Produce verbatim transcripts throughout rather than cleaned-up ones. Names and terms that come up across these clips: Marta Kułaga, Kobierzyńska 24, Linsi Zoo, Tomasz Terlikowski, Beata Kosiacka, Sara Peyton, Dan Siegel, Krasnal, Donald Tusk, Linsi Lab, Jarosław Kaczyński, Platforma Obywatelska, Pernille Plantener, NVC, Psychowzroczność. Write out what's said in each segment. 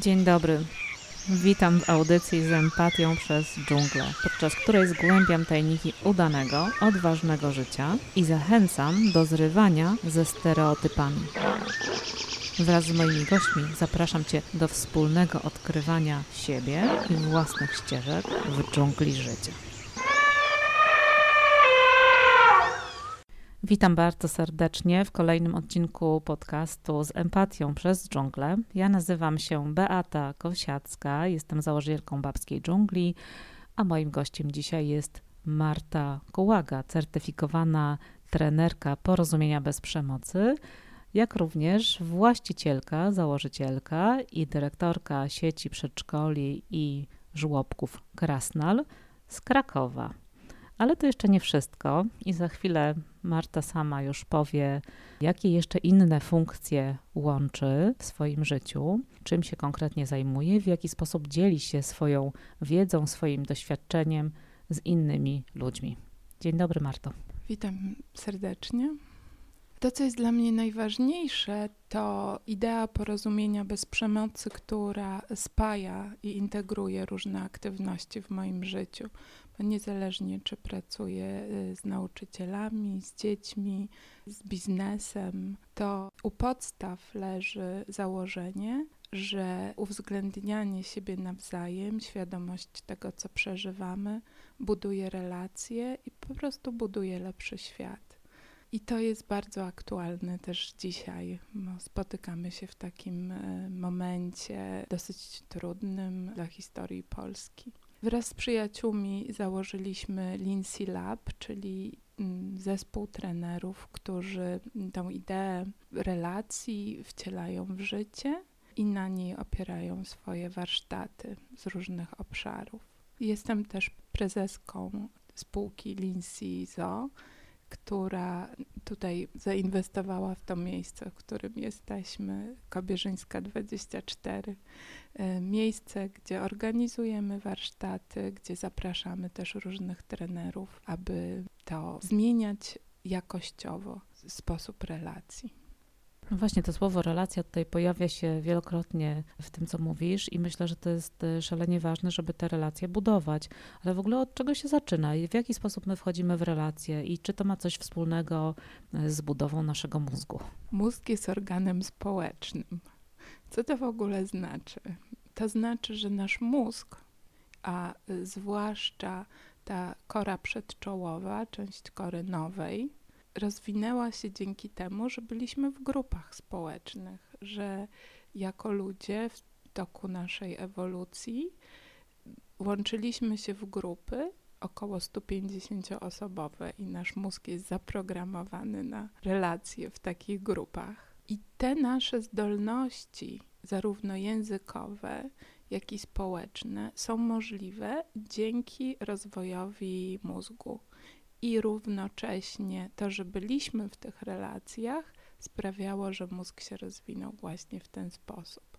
Dzień dobry. Witam w audycji z empatią przez dżunglę, podczas której zgłębiam tajniki udanego, odważnego życia i zachęcam do zrywania ze stereotypami. Wraz z moimi gośćmi zapraszam Cię do wspólnego odkrywania siebie i własnych ścieżek w dżungli życia. Witam bardzo serdecznie w kolejnym odcinku podcastu z empatią przez dżunglę. Ja nazywam się Beata Kosiacka, jestem założycielką Babskiej Dżungli, a moim gościem dzisiaj jest Marta Kułaga, certyfikowana trenerka Porozumienia bez Przemocy, jak również właścicielka, założycielka i dyrektorka sieci przedszkoli i żłobków Krasnal z Krakowa. Ale to jeszcze nie wszystko i za chwilę Marta sama już powie, jakie jeszcze inne funkcje łączy w swoim życiu, czym się konkretnie zajmuje, w jaki sposób dzieli się swoją wiedzą, swoim doświadczeniem z innymi ludźmi. Dzień dobry, Marto. Witam serdecznie. To, co jest dla mnie najważniejsze, to idea porozumienia bez przemocy, która spaja i integruje różne aktywności w moim życiu. Niezależnie, czy pracuję z nauczycielami, z dziećmi, z biznesem, to u podstaw leży założenie, że uwzględnianie siebie nawzajem, świadomość tego, co przeżywamy, buduje relacje i po prostu buduje lepszy świat. I to jest bardzo aktualne też dzisiaj, bo spotykamy się w takim momencie dosyć trudnym dla historii Polski. Wraz z przyjaciółmi założyliśmy Linsi Lab, czyli zespół trenerów, którzy tą ideę relacji wcielają w życie i na niej opierają swoje warsztaty z różnych obszarów. Jestem też prezeską spółki Linsi Zoo, która tutaj zainwestowała w to miejsce, w którym jesteśmy, Kobierzyńska dwadzieścia cztery. Miejsce, gdzie organizujemy warsztaty, gdzie zapraszamy też różnych trenerów, aby to zmieniać jakościowo sposób relacji. No właśnie to słowo relacja tutaj pojawia się wielokrotnie w tym, co mówisz i myślę, że to jest szalenie ważne, żeby te relacje budować. Ale w ogóle od czego się zaczyna i w jaki sposób my wchodzimy w relacje i czy to ma coś wspólnego z budową naszego mózgu? Mózg jest organem społecznym. Co to w ogóle znaczy? To znaczy, że nasz mózg, a zwłaszcza ta kora przedczołowa, część kory nowej, rozwinęła się dzięki temu, że byliśmy w grupach społecznych, że jako ludzie w toku naszej ewolucji łączyliśmy się w grupy około sto pięćdziesięcioosobowe i nasz mózg jest zaprogramowany na relacje w takich grupach. I te nasze zdolności, zarówno językowe, jak i społeczne, są możliwe dzięki rozwojowi mózgu. I równocześnie to, że byliśmy w tych relacjach, sprawiało, że mózg się rozwinął właśnie w ten sposób.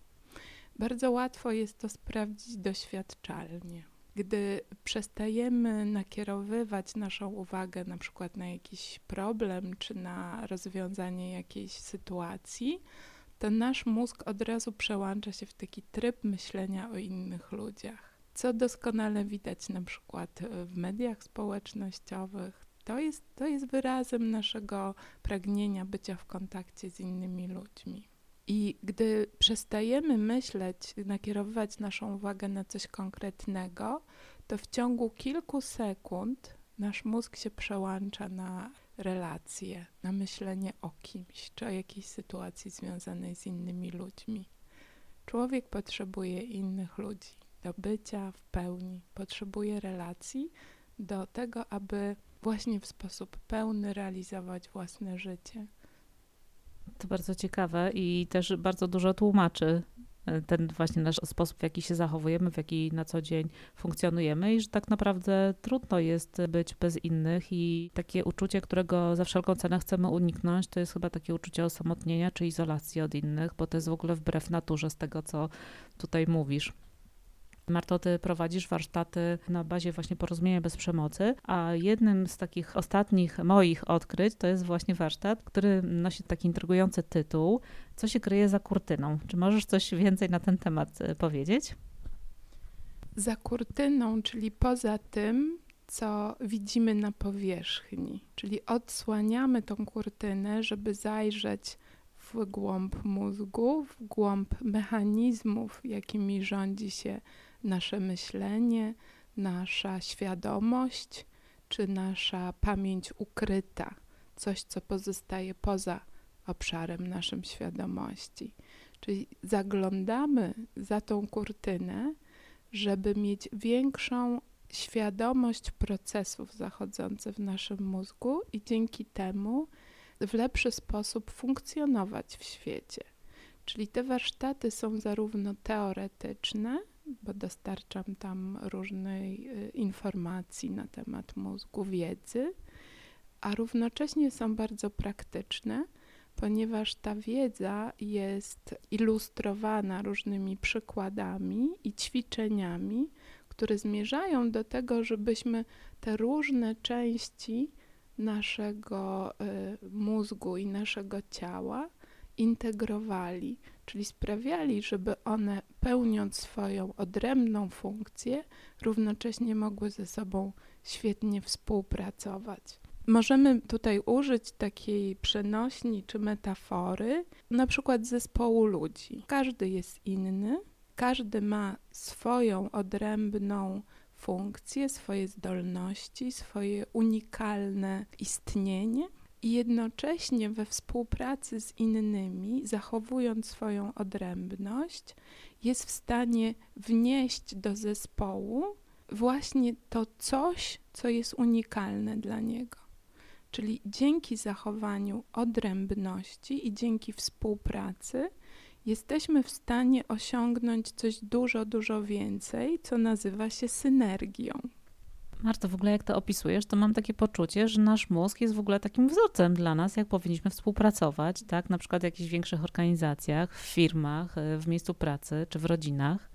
Bardzo łatwo jest to sprawdzić doświadczalnie. Gdy przestajemy nakierowywać naszą uwagę na przykład na jakiś problem czy na rozwiązanie jakiejś sytuacji, to nasz mózg od razu przełącza się w taki tryb myślenia o innych ludziach. Co doskonale widać na przykład w mediach społecznościowych, to jest, to jest wyrazem naszego pragnienia bycia w kontakcie z innymi ludźmi. I gdy przestajemy myśleć, nakierowywać naszą uwagę na coś konkretnego, to w ciągu kilku sekund nasz mózg się przełącza na relacje, na myślenie o kimś czy o jakiejś sytuacji związanej z innymi ludźmi. Człowiek potrzebuje innych ludzi do bycia w pełni, potrzebuje relacji do tego, aby właśnie w sposób pełny realizować własne życie. To bardzo ciekawe i też bardzo dużo tłumaczy ten właśnie nasz sposób, w jaki się zachowujemy, w jaki na co dzień funkcjonujemy i że tak naprawdę trudno jest być bez innych i takie uczucie, którego za wszelką cenę chcemy uniknąć, to jest chyba takie uczucie osamotnienia czy izolacji od innych, bo to jest w ogóle wbrew naturze z tego, co tutaj mówisz. Marto, ty prowadzisz warsztaty na bazie właśnie porozumienia bez przemocy, a jednym z takich ostatnich moich odkryć to jest właśnie warsztat, który nosi taki intrygujący tytuł „Co się kryje za kurtyną?”. Czy możesz coś więcej na ten temat powiedzieć? Za kurtyną, czyli poza tym, co widzimy na powierzchni, czyli odsłaniamy tą kurtynę, żeby zajrzeć w głąb mózgu, w głąb mechanizmów, jakimi rządzi się nasze myślenie, nasza świadomość czy nasza pamięć ukryta, coś, co pozostaje poza obszarem naszym świadomości. Czyli zaglądamy za tą kurtynę, żeby mieć większą świadomość procesów zachodzących w naszym mózgu i dzięki temu w lepszy sposób funkcjonować w świecie. Czyli te warsztaty są zarówno teoretyczne, bo dostarczam tam różnej informacji na temat mózgu, wiedzy, a równocześnie są bardzo praktyczne, ponieważ ta wiedza jest ilustrowana różnymi przykładami i ćwiczeniami, które zmierzają do tego, żebyśmy te różne części naszego y, mózgu i naszego ciała integrowali, czyli sprawiali, żeby one, pełniąc swoją odrębną funkcję, równocześnie mogły ze sobą świetnie współpracować. Możemy tutaj użyć takiej przenośni czy metafory, na przykład zespołu ludzi. Każdy jest inny, każdy ma swoją odrębną funkcje, swoje zdolności, swoje unikalne istnienie i jednocześnie we współpracy z innymi, zachowując swoją odrębność, jest w stanie wnieść do zespołu właśnie to coś, co jest unikalne dla niego. Czyli dzięki zachowaniu odrębności i dzięki współpracy jesteśmy w stanie osiągnąć coś dużo, dużo więcej, co nazywa się synergią. Marto, w ogóle jak to opisujesz, to mam takie poczucie, że nasz mózg jest w ogóle takim wzorcem dla nas, jak powinniśmy współpracować, tak? Na przykład w jakichś większych organizacjach, w firmach, w miejscu pracy czy w rodzinach,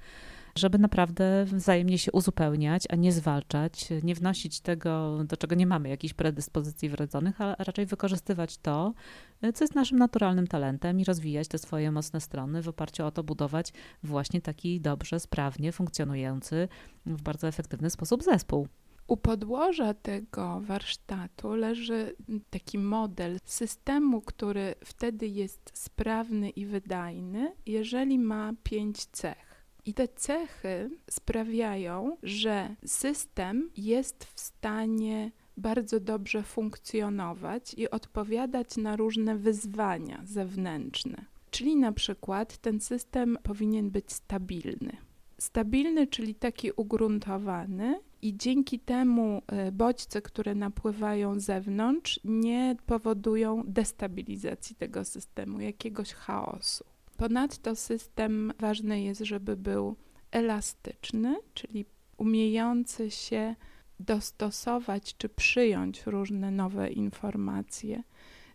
żeby naprawdę wzajemnie się uzupełniać, a nie zwalczać, nie wnosić tego, do czego nie mamy jakichś predyspozycji wrodzonych, a raczej wykorzystywać to, co jest naszym naturalnym talentem i rozwijać te swoje mocne strony, w oparciu o to budować właśnie taki dobrze, sprawnie funkcjonujący w bardzo efektywny sposób zespół. U podłoża tego warsztatu leży taki model systemu, który wtedy jest sprawny i wydajny, jeżeli ma pięć cech. I te cechy sprawiają, że system jest w stanie bardzo dobrze funkcjonować i odpowiadać na różne wyzwania zewnętrzne. Czyli na przykład ten system powinien być stabilny. Stabilny, czyli taki ugruntowany i dzięki temu bodźce, które napływają z zewnątrz, nie powodują destabilizacji tego systemu, jakiegoś chaosu. Ponadto system ważne jest, żeby był elastyczny, czyli umiejący się dostosować czy przyjąć różne nowe informacje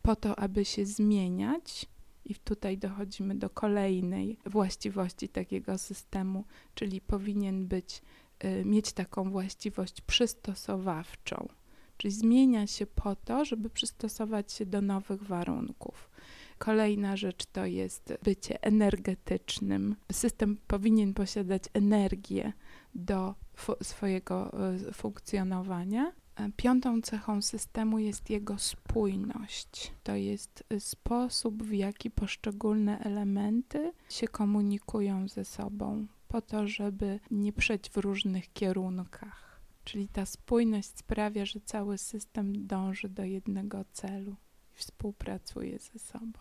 po to, aby się zmieniać. I tutaj dochodzimy do kolejnej właściwości takiego systemu, czyli powinien być, mieć taką właściwość przystosowawczą, czyli zmienia się po to, żeby przystosować się do nowych warunków. Kolejna rzecz to jest bycie energetycznym. System powinien posiadać energię do fu- swojego y, funkcjonowania. Piątą cechą systemu jest jego spójność. To jest sposób, w jaki poszczególne elementy się komunikują ze sobą, po to, żeby nie przejść w różnych kierunkach. Czyli ta spójność sprawia, że cały system dąży do jednego celu. Współpracuje ze sobą.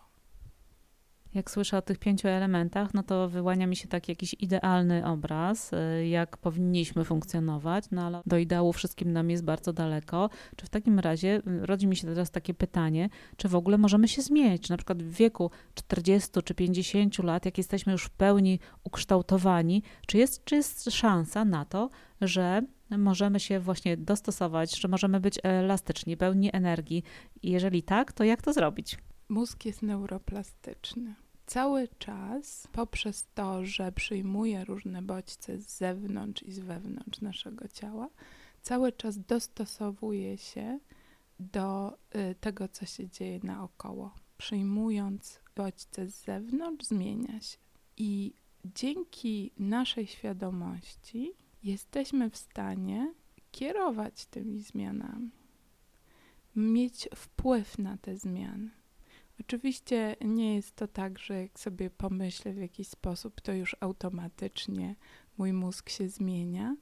Jak słyszę o tych pięciu elementach, no to wyłania mi się taki jakiś idealny obraz, jak powinniśmy funkcjonować, no ale do ideału wszystkim nam jest bardzo daleko. Czy w takim razie rodzi mi się teraz takie pytanie, czy w ogóle możemy się zmienić? Czy na przykład w wieku czterdziestu czy pięćdziesięciu lat, jak jesteśmy już w pełni ukształtowani, czy jest, czy jest szansa na to, że możemy się właśnie dostosować, że możemy być elastyczni, pełni energii? Jeżeli tak, to jak to zrobić? Mózg jest neuroplastyczny. cały czas poprzez to, że przyjmuje różne bodźce z zewnątrz i z wewnątrz naszego ciała, cały czas dostosowuje się do tego, co się dzieje naokoło. Przyjmując bodźce z zewnątrz, zmienia się. I dzięki naszej świadomości jesteśmy w stanie kierować tymi zmianami, mieć wpływ na te zmiany. Oczywiście nie jest to tak, że jak sobie pomyślę w jakiś sposób, to już automatycznie mój mózg się zmienia.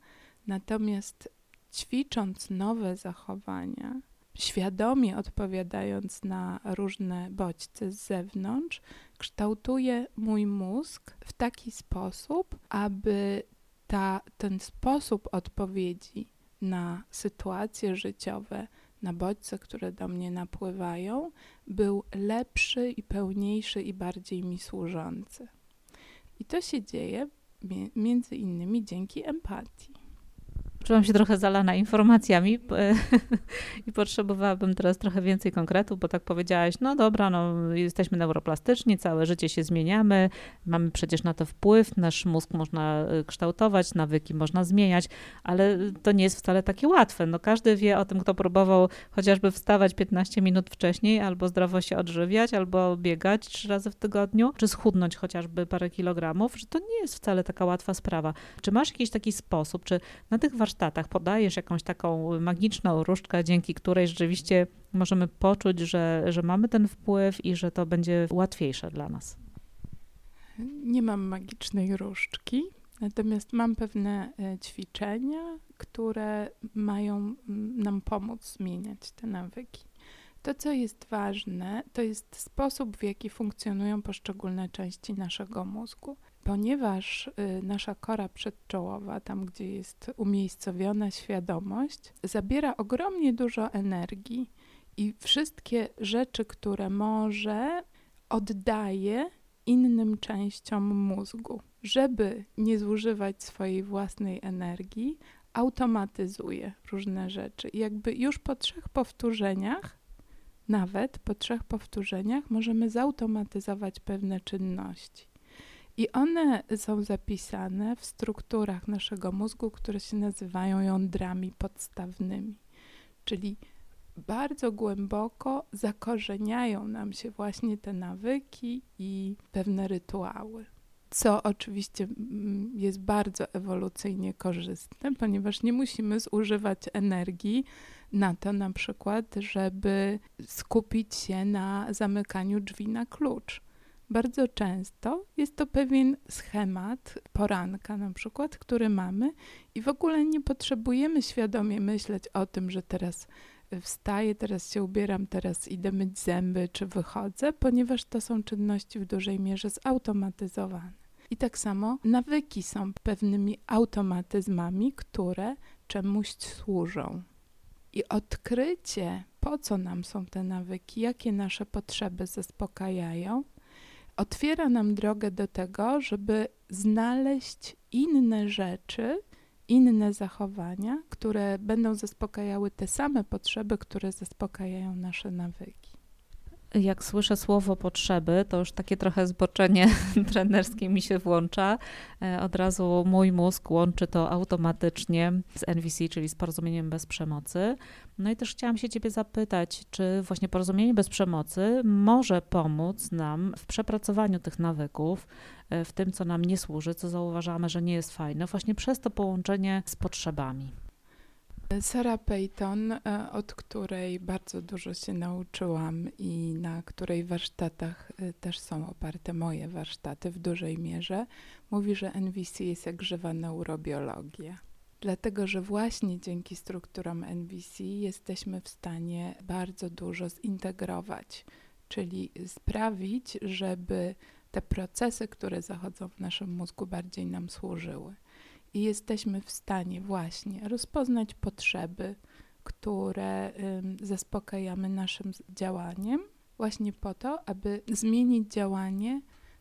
Natomiast ćwicząc nowe zachowania, świadomie odpowiadając na różne bodźce z zewnątrz, kształtuję mój mózg w taki sposób, aby ta, ten sposób odpowiedzi na sytuacje życiowe, na bodźce, które do mnie napływają, był lepszy i pełniejszy i bardziej mi służący. I to się dzieje między innymi dzięki empatii. Czułam się trochę zalana informacjami i potrzebowałabym teraz trochę więcej konkretu, bo tak powiedziałaś, no dobra, no jesteśmy neuroplastyczni, całe życie się zmieniamy, mamy przecież na to wpływ, nasz mózg można kształtować, nawyki można zmieniać, ale to nie jest wcale takie łatwe. No każdy wie o tym, kto próbował chociażby wstawać piętnaście minut wcześniej, albo zdrowo się odżywiać, albo biegać trzy razy w tygodniu, czy schudnąć chociażby parę kilogramów, że to nie jest wcale taka łatwa sprawa. Czy masz jakiś taki sposób, czy na tych warsztatach podajesz jakąś taką magiczną różdżkę, dzięki której rzeczywiście możemy poczuć, że, że mamy ten wpływ i że to będzie łatwiejsze dla nas? Nie mam magicznej różdżki, natomiast mam pewne ćwiczenia, które mają nam pomóc zmieniać te nawyki. To, co jest ważne, to jest sposób, w jaki funkcjonują poszczególne części naszego mózgu. Ponieważ nasza kora przedczołowa, tam gdzie jest umiejscowiona świadomość, zabiera ogromnie dużo energii i wszystkie rzeczy, które może, oddaje innym częściom mózgu. Żeby nie zużywać swojej własnej energii, automatyzuje różne rzeczy. I jakby już po trzech powtórzeniach, nawet po trzech powtórzeniach możemy zautomatyzować pewne czynności. I one są zapisane w strukturach naszego mózgu, które się nazywają jądrami podstawnymi. Czyli bardzo głęboko zakorzeniają nam się właśnie te nawyki i pewne rytuały. Co oczywiście jest bardzo ewolucyjnie korzystne, ponieważ nie musimy zużywać energii na to na przykład, żeby skupić się na zamykaniu drzwi na klucz. Bardzo często jest to pewien schemat poranka na przykład, który mamy i w ogóle nie potrzebujemy świadomie myśleć o tym, że teraz wstaję, teraz się ubieram, teraz idę myć zęby czy wychodzę, ponieważ to są czynności w dużej mierze zautomatyzowane. I tak samo nawyki są pewnymi automatyzmami, które czemuś służą. I odkrycie, po co nam są te nawyki, jakie nasze potrzeby zaspokajają, otwiera nam drogę do tego, żeby znaleźć inne rzeczy, inne zachowania, które będą zaspokajały te same potrzeby, które zaspokajają nasze nawyki. Jak słyszę słowo potrzeby, to już takie trochę zboczenie trenerskie mi się włącza. Od razu mój mózg łączy to automatycznie z N V C, czyli z Porozumieniem bez przemocy. No i też chciałam się ciebie zapytać, czy właśnie Porozumienie bez przemocy może pomóc nam w przepracowaniu tych nawyków, w tym, co nam nie służy, co zauważamy, że nie jest fajne, właśnie przez to połączenie z potrzebami. Sara Peyton, od której bardzo dużo się nauczyłam i na której warsztatach też są oparte moje warsztaty w dużej mierze, mówi, że N V C jest jak żywa neurobiologia. Dlatego, że właśnie dzięki strukturom N V C jesteśmy w stanie bardzo dużo zintegrować, czyli sprawić, żeby te procesy, które zachodzą w naszym mózgu, bardziej nam służyły. I jesteśmy w stanie właśnie rozpoznać potrzeby, które zaspokajamy naszym działaniem, właśnie po to, aby zmienić działanie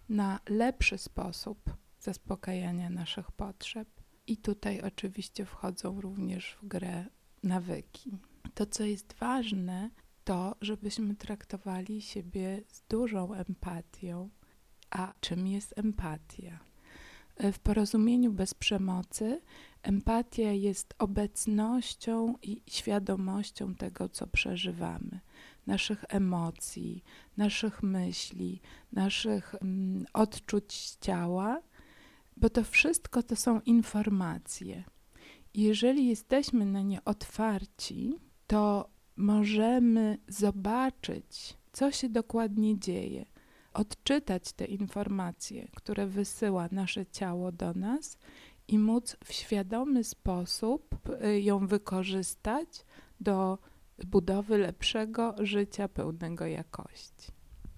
na lepszy sposób zaspokajania naszych potrzeb. I tutaj oczywiście wchodzą również w grę nawyki. To, co jest ważne, to żebyśmy traktowali siebie z dużą empatią, A czym jest empatia? W Porozumieniu bez przemocy empatia jest obecnością i świadomością tego, co przeżywamy, naszych emocji, naszych myśli, naszych mm, odczuć ciała, bo to wszystko to są informacje. Jeżeli jesteśmy na nie otwarci, to możemy zobaczyć, co się dokładnie dzieje, odczytać te informacje, które wysyła nasze ciało do nas i móc w świadomy sposób ją wykorzystać do budowy lepszego życia pełnego jakości.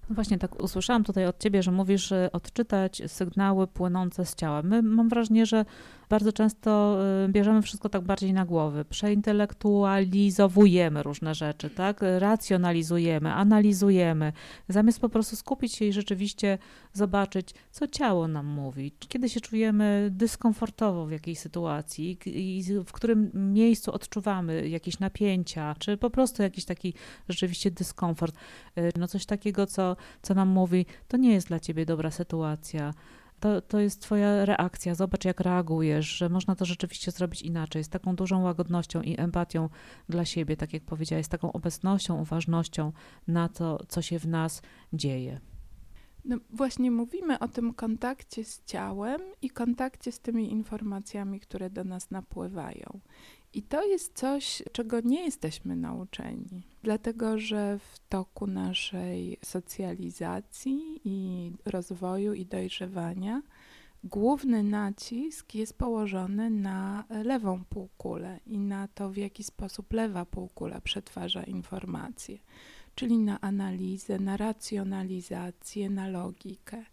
No właśnie, tak usłyszałam tutaj od ciebie, że mówisz odczytać sygnały płynące z ciała. My mam wrażenie, że bardzo często bierzemy wszystko tak bardziej na głowę, przeintelektualizowujemy różne rzeczy, tak? Racjonalizujemy, analizujemy, zamiast po prostu skupić się i rzeczywiście zobaczyć, co ciało nam mówi, kiedy się czujemy dyskomfortowo w jakiejś sytuacji i w którym miejscu odczuwamy jakieś napięcia, czy po prostu jakiś taki rzeczywiście dyskomfort, no coś takiego, co, co nam mówi, to nie jest dla ciebie dobra sytuacja. To, to jest twoja reakcja, zobacz jak reagujesz, że można to rzeczywiście zrobić inaczej, z taką dużą łagodnością i empatią dla siebie, tak jak powiedziałaś, z taką obecnością, uważnością na to, co się w nas dzieje. No właśnie mówimy o tym kontakcie z ciałem i kontakcie z tymi informacjami, które do nas napływają. I to jest coś, czego nie jesteśmy nauczeni, dlatego że w toku naszej socjalizacji i rozwoju i dojrzewania główny nacisk jest położony na lewą półkulę i na to, w jaki sposób lewa półkula przetwarza informacje, czyli na analizę, na racjonalizację, na logikę.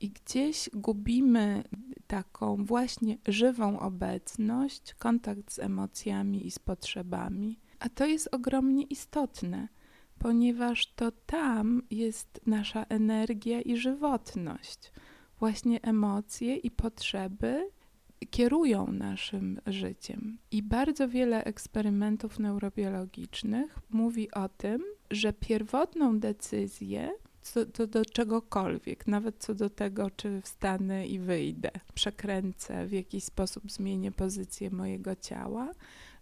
I gdzieś gubimy taką właśnie żywą obecność, kontakt z emocjami i z potrzebami. A to jest ogromnie istotne, ponieważ to tam jest nasza energia i żywotność. Właśnie emocje i potrzeby kierują naszym życiem. I bardzo wiele eksperymentów neurobiologicznych mówi o tym, że pierwotną decyzję Co, to do czegokolwiek, nawet co do tego, czy wstanę i wyjdę, przekręcę, w jakiś sposób zmienię pozycję mojego ciała,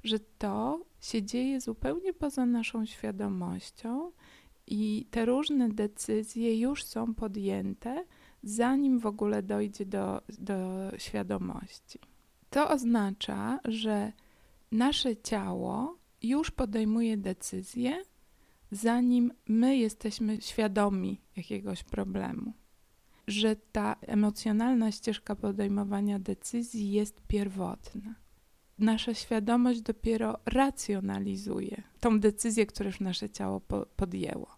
że to się dzieje zupełnie poza naszą świadomością i te różne decyzje już są podjęte, zanim w ogóle dojdzie do, do świadomości. To oznacza, że nasze ciało już podejmuje decyzje, zanim my jesteśmy świadomi jakiegoś problemu, że ta emocjonalna ścieżka podejmowania decyzji jest pierwotna. Nasza świadomość dopiero racjonalizuje tą decyzję, którą już nasze ciało po- podjęło.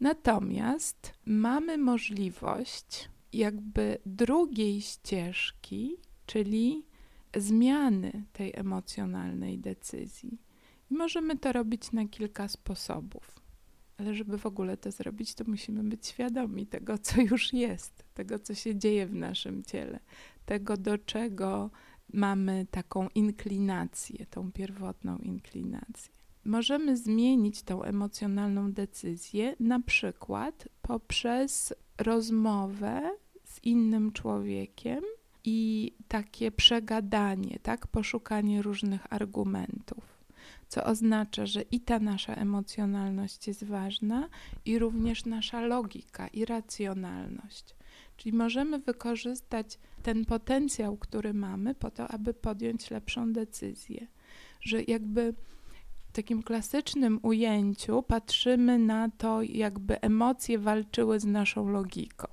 Natomiast mamy możliwość jakby drugiej ścieżki, czyli zmiany tej emocjonalnej decyzji. Możemy to robić na kilka sposobów, ale żeby w ogóle to zrobić, to musimy być świadomi tego, co już jest, tego, co się dzieje w naszym ciele, tego, do czego mamy taką inklinację, tą pierwotną inklinację. Możemy zmienić tą emocjonalną decyzję na przykład poprzez rozmowę z innym człowiekiem i takie przegadanie, tak, poszukanie różnych argumentów. Co oznacza, że i ta nasza emocjonalność jest ważna i również nasza logika i racjonalność. Czyli możemy wykorzystać ten potencjał, który mamy po to, aby podjąć lepszą decyzję. Że jakby w takim klasycznym ujęciu patrzymy na to, jakby emocje walczyły z naszą logiką.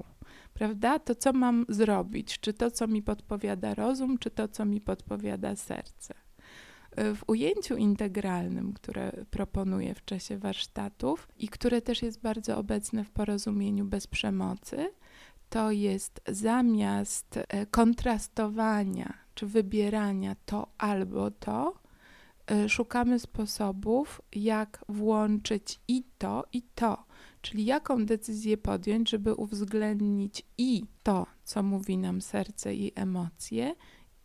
Prawda? To, co mam zrobić, czy to, co mi podpowiada rozum, czy to, co mi podpowiada serce. W ujęciu integralnym, które proponuję w czasie warsztatów i które też jest bardzo obecne w Porozumieniu bez przemocy, to jest zamiast kontrastowania czy wybierania to albo to, szukamy sposobów, jak włączyć i to, i to. Czyli jaką decyzję podjąć, żeby uwzględnić i to, co mówi nam serce i emocje,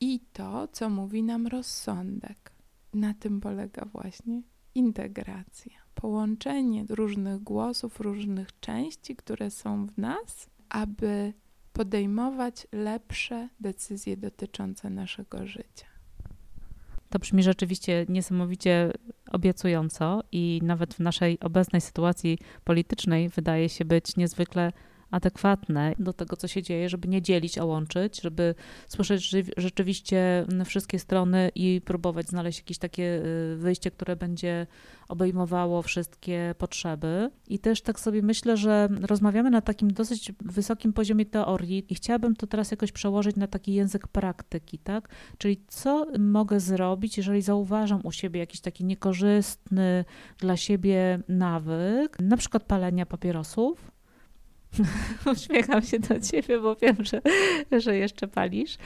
i to, co mówi nam rozsądek. Na tym polega właśnie integracja. Połączenie różnych głosów, różnych części, które są w nas, aby podejmować lepsze decyzje dotyczące naszego życia. To brzmi rzeczywiście niesamowicie obiecująco i nawet w naszej obecnej sytuacji politycznej wydaje się być niezwykle adekwatne do tego, co się dzieje, żeby nie dzielić, a łączyć, żeby słyszeć rzeczywiście wszystkie strony i próbować znaleźć jakieś takie wyjście, które będzie obejmowało wszystkie potrzeby. I też tak sobie myślę, że rozmawiamy na takim dosyć wysokim poziomie teorii i chciałabym to teraz jakoś przełożyć na taki język praktyki, tak? Czyli co mogę zrobić, jeżeli zauważam u siebie jakiś taki niekorzystny dla siebie nawyk, na przykład palenia papierosów. Uśmiecham się do ciebie, bo wiem, że, że jeszcze palisz,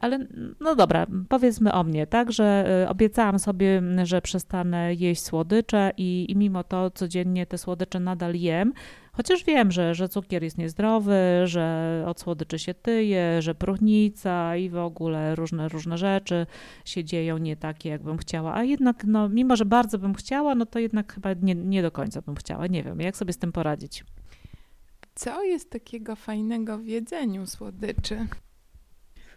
ale no dobra, powiedzmy o mnie, tak, że obiecałam sobie, że przestanę jeść słodycze i, i mimo to codziennie te słodycze nadal jem, chociaż wiem, że, że cukier jest niezdrowy, że od słodyczy się tyje, że próchnica i w ogóle różne, różne rzeczy się dzieją nie takie, jakbym chciała, a jednak no, mimo, że bardzo bym chciała, no to jednak chyba nie, nie do końca bym chciała, nie wiem, jak sobie z tym poradzić. Co jest takiego fajnego w jedzeniu słodyczy?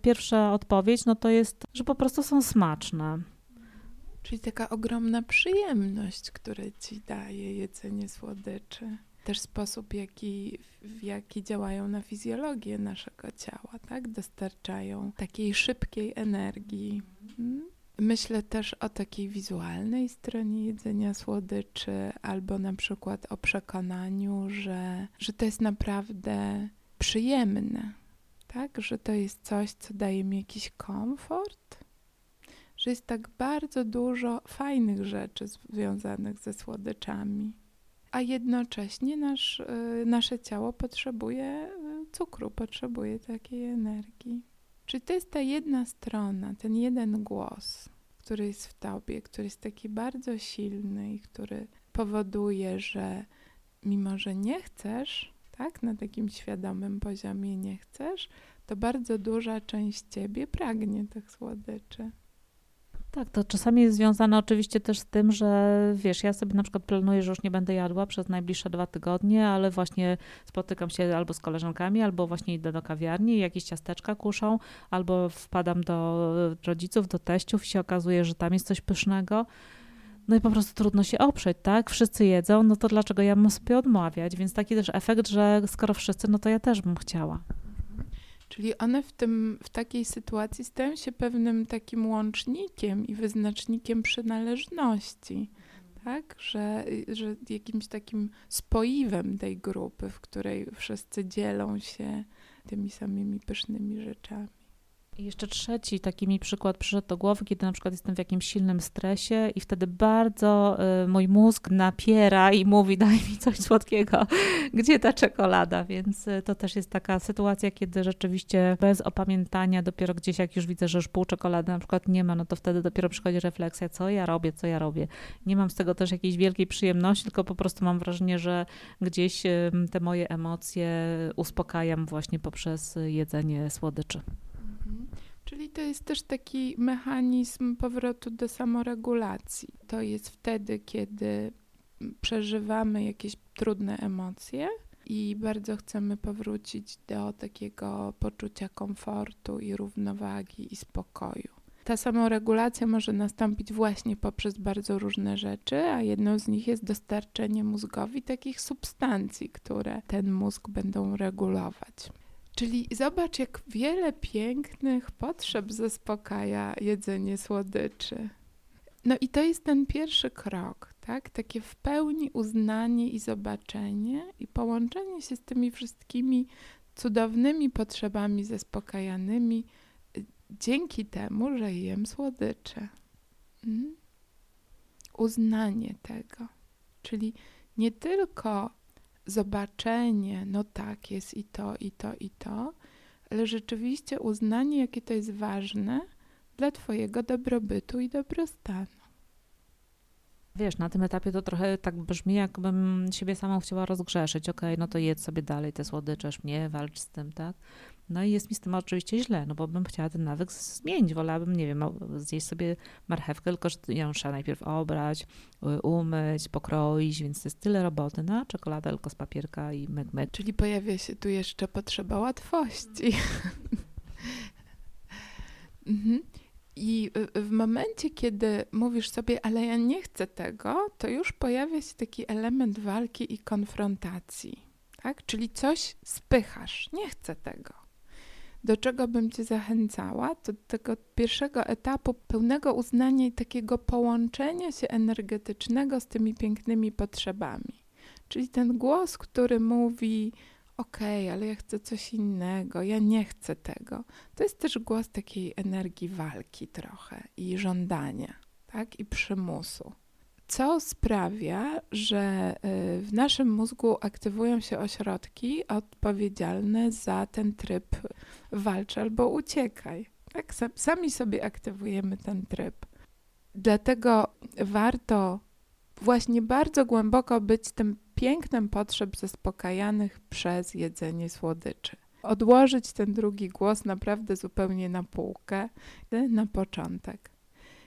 Pierwsza odpowiedź no to jest, że po prostu są smaczne. Czyli taka ogromna przyjemność, którą ci daje jedzenie słodyczy. Też sposób, jaki, w jaki działają na fizjologię naszego ciała, tak? Dostarczają takiej szybkiej energii. Hmm? Myślę też o takiej wizualnej stronie jedzenia słodyczy albo na przykład o przekonaniu, że, że to jest naprawdę przyjemne, tak? Że to jest coś, co daje mi jakiś komfort, że jest tak bardzo dużo fajnych rzeczy związanych ze słodyczami, a jednocześnie nasz, nasze ciało potrzebuje cukru, potrzebuje takiej energii. Czyli to jest ta jedna strona, ten jeden głos, który jest w tobie, który jest taki bardzo silny i który powoduje, że mimo, że nie chcesz, tak, na takim świadomym poziomie nie chcesz, to bardzo duża część ciebie pragnie tych słodyczy. Tak, to czasami jest związane oczywiście też z tym, że wiesz, ja sobie na przykład planuję, że już nie będę jadła przez najbliższe dwa tygodnie, ale właśnie spotykam się albo z koleżankami, albo właśnie idę do kawiarni i jakieś ciasteczka kuszą, albo wpadam do rodziców, do teściów i się okazuje, że tam jest coś pysznego. No i po prostu trudno się oprzeć, tak? Wszyscy jedzą, no to dlaczego ja mam sobie odmawiać? Więc taki też efekt, że skoro wszyscy, no to ja też bym chciała. Czyli one w, tym, w takiej sytuacji stają się pewnym takim łącznikiem i wyznacznikiem przynależności, tak? Że, że jakimś takim spoiwem tej grupy, w której wszyscy dzielą się tymi samymi pysznymi rzeczami. I jeszcze trzeci taki mi przykład przyszedł do głowy, kiedy na przykład jestem w jakimś silnym stresie i wtedy bardzo y, mój mózg napiera i mówi, daj mi coś słodkiego, gdzie ta czekolada, więc y, to też jest taka sytuacja, kiedy rzeczywiście bez opamiętania dopiero gdzieś, jak już widzę, że już pół czekolady na przykład nie ma, no to wtedy dopiero przychodzi refleksja, co ja robię, co ja robię. Nie mam z tego też jakiejś wielkiej przyjemności, tylko po prostu mam wrażenie, że gdzieś y, te moje emocje uspokajam właśnie poprzez jedzenie słodyczy. Czyli to jest też taki mechanizm powrotu do samoregulacji. To jest wtedy, kiedy przeżywamy jakieś trudne emocje i bardzo chcemy powrócić do takiego poczucia komfortu i równowagi i spokoju. Ta samoregulacja może nastąpić właśnie poprzez bardzo różne rzeczy, a jedną z nich jest dostarczenie mózgowi takich substancji, które ten mózg będą regulować. Czyli zobacz, jak wiele pięknych potrzeb zaspokaja jedzenie słodyczy. No i to jest ten pierwszy krok, tak? Takie w pełni uznanie i zobaczenie i połączenie się z tymi wszystkimi cudownymi potrzebami zaspokajanymi dzięki temu, że jem słodycze. Mm? Uznanie tego, czyli nie tylko zobaczenie, no tak, jest i to, i to, i to, ale rzeczywiście uznanie, jakie to jest ważne dla twojego dobrobytu i dobrostanu. Wiesz, na tym etapie to trochę tak brzmi, jakbym siebie samą chciała rozgrzeszyć. Okej, okay, no to jedz sobie dalej te słodycze, nie walcz z tym, tak? No i jest mi z tym oczywiście źle, no bo bym chciała ten nawyk zmienić. Wolałabym, nie wiem, zjeść sobie marchewkę, tylko że ją trzeba najpierw obrać, umyć, pokroić, więc to jest tyle roboty. No a czekolada tylko z papierka i myk, myk. Czyli pojawia się tu jeszcze potrzeba łatwości. Mhm. I w momencie, kiedy mówisz sobie, ale ja nie chcę tego, to już pojawia się taki element walki i konfrontacji, tak? Czyli coś spychasz, nie chcę tego. Do czego bym cię zachęcała? To do tego pierwszego etapu pełnego uznania i takiego połączenia się energetycznego z tymi pięknymi potrzebami. Czyli ten głos, który mówi, okej, okay, ale ja chcę coś innego, ja nie chcę tego. To jest też głos takiej energii walki trochę i żądania, tak? I przymusu. Co sprawia, że w naszym mózgu aktywują się ośrodki odpowiedzialne za ten tryb walcz albo uciekaj. Tak? Sami sobie aktywujemy ten tryb. Dlatego warto właśnie bardzo głęboko być tym pięknem potrzeb zaspokajanych przez jedzenie słodyczy. Odłożyć ten drugi głos naprawdę zupełnie na półkę, na początek.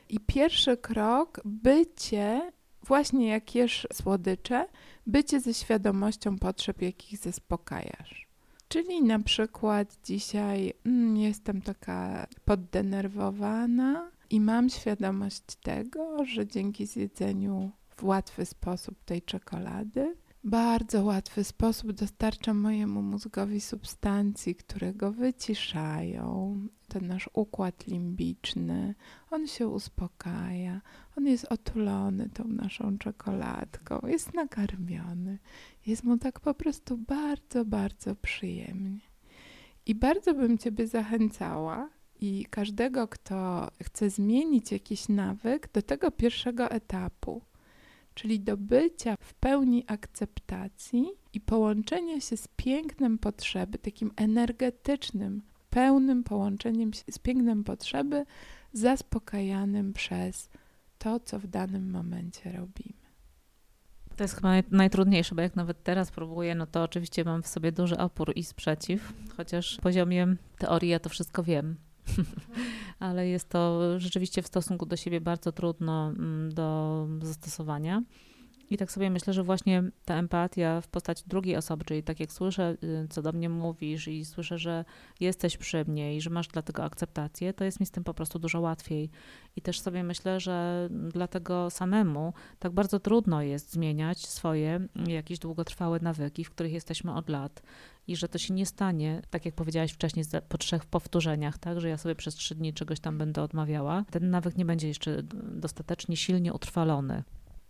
I pierwszy krok, bycie, właśnie jak jesz słodycze, bycie ze świadomością potrzeb, jakich zaspokajasz. Czyli na przykład dzisiaj mm, jestem taka poddenerwowana i mam świadomość tego, że dzięki zjedzeniu w łatwy sposób tej czekolady, bardzo łatwy sposób dostarcza mojemu mózgowi substancji, które go wyciszają. Ten nasz układ limbiczny, on się uspokaja, on jest otulony tą naszą czekoladką, jest nakarmiony. Jest mu tak po prostu bardzo, bardzo przyjemnie. I bardzo bym ciebie zachęcała i każdego, kto chce zmienić jakiś nawyk, do tego pierwszego etapu. Czyli do bycia w pełni akceptacji i połączenia się z pięknem potrzeby, takim energetycznym, pełnym połączeniem się z pięknem potrzeby, zaspokajanym przez to, co w danym momencie robimy. To jest chyba najtrudniejsze, bo jak nawet teraz próbuję, no to oczywiście mam w sobie duży opór i sprzeciw, chociaż na poziomie teorii ja to wszystko wiem. Ale jest to rzeczywiście w stosunku do siebie bardzo trudno do zastosowania. I tak sobie myślę, że właśnie ta empatia w postaci drugiej osoby, czyli tak jak słyszę, co do mnie mówisz i słyszę, że jesteś przy mnie i że masz dlatego akceptację, to jest mi z tym po prostu dużo łatwiej. I też sobie myślę, że dlatego samemu tak bardzo trudno jest zmieniać swoje jakieś długotrwałe nawyki, w których jesteśmy od lat. I że to się nie stanie, tak jak powiedziałaś wcześniej, po trzech powtórzeniach, tak, że ja sobie przez trzy dni czegoś tam będę odmawiała. Ten nawyk nie będzie jeszcze dostatecznie silnie utrwalony.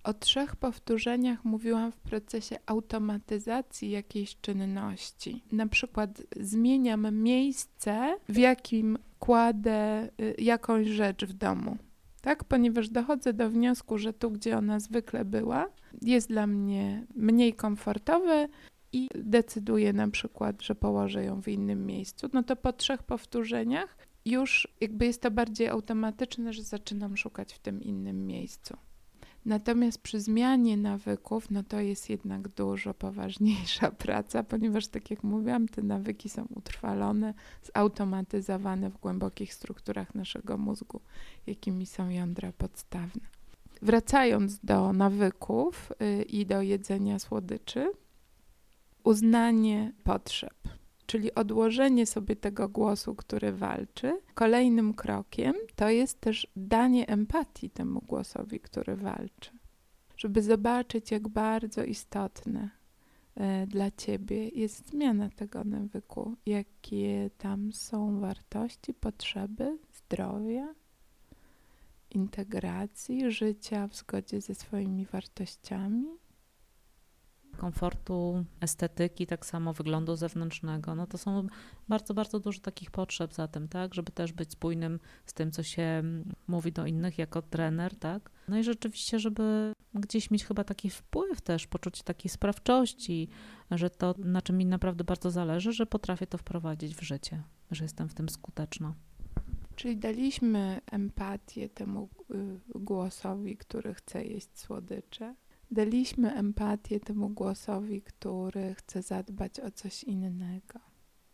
O trzech powtórzeniach mówiłam w procesie automatyzacji jakiejś czynności. Na przykład zmieniam miejsce, w jakim kładę jakąś rzecz w domu, tak? Ponieważ dochodzę do wniosku, że tu, gdzie ona zwykle była, jest dla mnie mniej komfortowe i decyduję na przykład, że położę ją w innym miejscu. No to po trzech powtórzeniach już jakby jest to bardziej automatyczne, że zaczynam szukać w tym innym miejscu. Natomiast przy zmianie nawyków, no to jest jednak dużo poważniejsza praca, ponieważ tak jak mówiłam, te nawyki są utrwalone, zautomatyzowane w głębokich strukturach naszego mózgu, jakimi są jądra podstawne. Wracając do nawyków i do jedzenia słodyczy, uznanie potrzeb, czyli odłożenie sobie tego głosu, który walczy. Kolejnym krokiem to jest też danie empatii temu głosowi, który walczy. Żeby zobaczyć, jak bardzo istotne dla ciebie jest zmiana tego nawyku. Jakie tam są wartości, potrzeby, zdrowia, integracji, życia w zgodzie ze swoimi wartościami. Komfortu, estetyki, tak samo wyglądu zewnętrznego. No to są bardzo, bardzo dużo takich potrzeb za tym, tak, żeby też być spójnym z tym, co się mówi do innych jako trener, tak. No i rzeczywiście, żeby gdzieś mieć chyba taki wpływ też, poczucie takiej sprawczości, że to, na czym mi naprawdę bardzo zależy, że potrafię to wprowadzić w życie, że jestem w tym skuteczna. Czyli daliśmy empatię temu głosowi, który chce jeść słodycze. Daliśmy empatię temu głosowi, który chce zadbać o coś innego.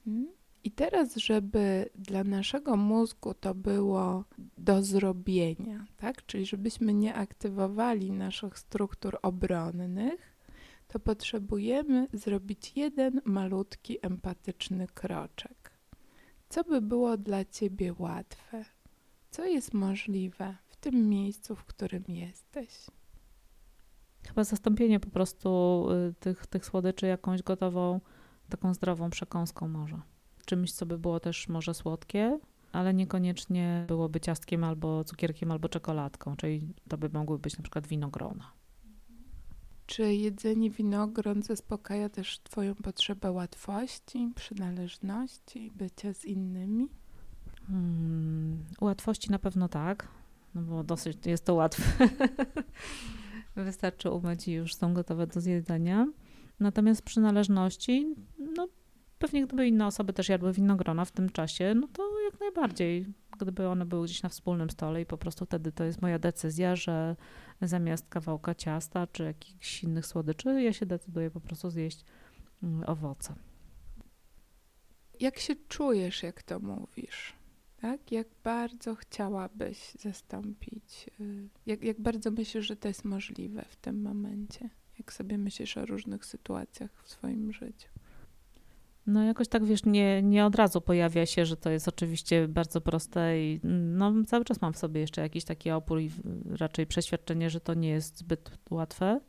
Hmm? I teraz, żeby dla naszego mózgu to było do zrobienia, tak? Czyli żebyśmy nie aktywowali naszych struktur obronnych, to potrzebujemy zrobić jeden malutki, empatyczny kroczek. Co by było dla ciebie łatwe? Co jest możliwe w tym miejscu, w którym jesteś? Chyba zastąpienie po prostu tych, tych słodyczy jakąś gotową, taką zdrową przekąską może. Czymś, co by było też może słodkie, ale niekoniecznie byłoby ciastkiem albo cukierkiem, albo czekoladką, czyli to by mogły być na przykład winogrona. Czy jedzenie winogron zaspokaja też twoją potrzebę łatwości, przynależności, bycia z innymi? Hmm, łatwości na pewno tak, no bo dosyć jest to łatwe. Wystarczy umyć i już są gotowe do zjedzenia. Natomiast przynależności, no pewnie gdyby inne osoby też jadły winogrona w tym czasie, no to jak najbardziej. Gdyby one były gdzieś na wspólnym stole i po prostu wtedy to jest moja decyzja, że zamiast kawałka ciasta czy jakichś innych słodyczy, ja się decyduję po prostu zjeść owoce. Jak się czujesz, jak to mówisz? Tak? Jak bardzo chciałabyś zastąpić? Jak, jak bardzo myślisz, że to jest możliwe w tym momencie? Jak sobie myślisz o różnych sytuacjach w swoim życiu? No jakoś tak, wiesz, nie, nie od razu pojawia się, że to jest oczywiście bardzo proste i no, cały czas mam w sobie jeszcze jakiś taki opór i raczej przeświadczenie, że to nie jest zbyt łatwe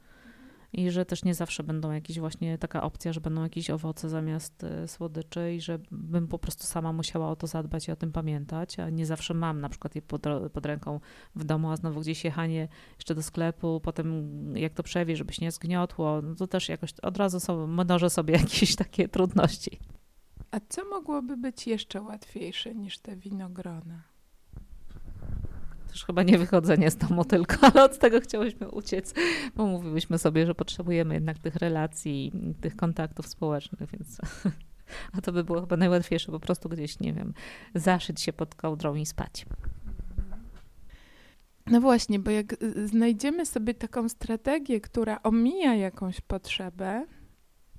i że też nie zawsze będą jakieś właśnie taka opcja, że będą jakieś owoce zamiast słodyczy i że bym po prostu sama musiała o to zadbać i o tym pamiętać, a nie zawsze mam na przykład je pod, pod ręką w domu, a znowu gdzieś jechanie jeszcze do sklepu, potem jak to przewieźć, żeby się nie zgniotło, no to też jakoś od razu sobie, mnożę sobie jakieś takie trudności. A co mogłoby być jeszcze łatwiejsze niż te winogrona? Już chyba nie wychodzenie z domu tylko, ale od tego chciałyśmy uciec, bo mówiłyśmy sobie, że potrzebujemy jednak tych relacji, tych kontaktów społecznych, więc a to by było chyba najłatwiejsze, po prostu gdzieś, nie wiem, zaszyć się pod kołdrą i spać. No właśnie, bo jak znajdziemy sobie taką strategię, która omija jakąś potrzebę,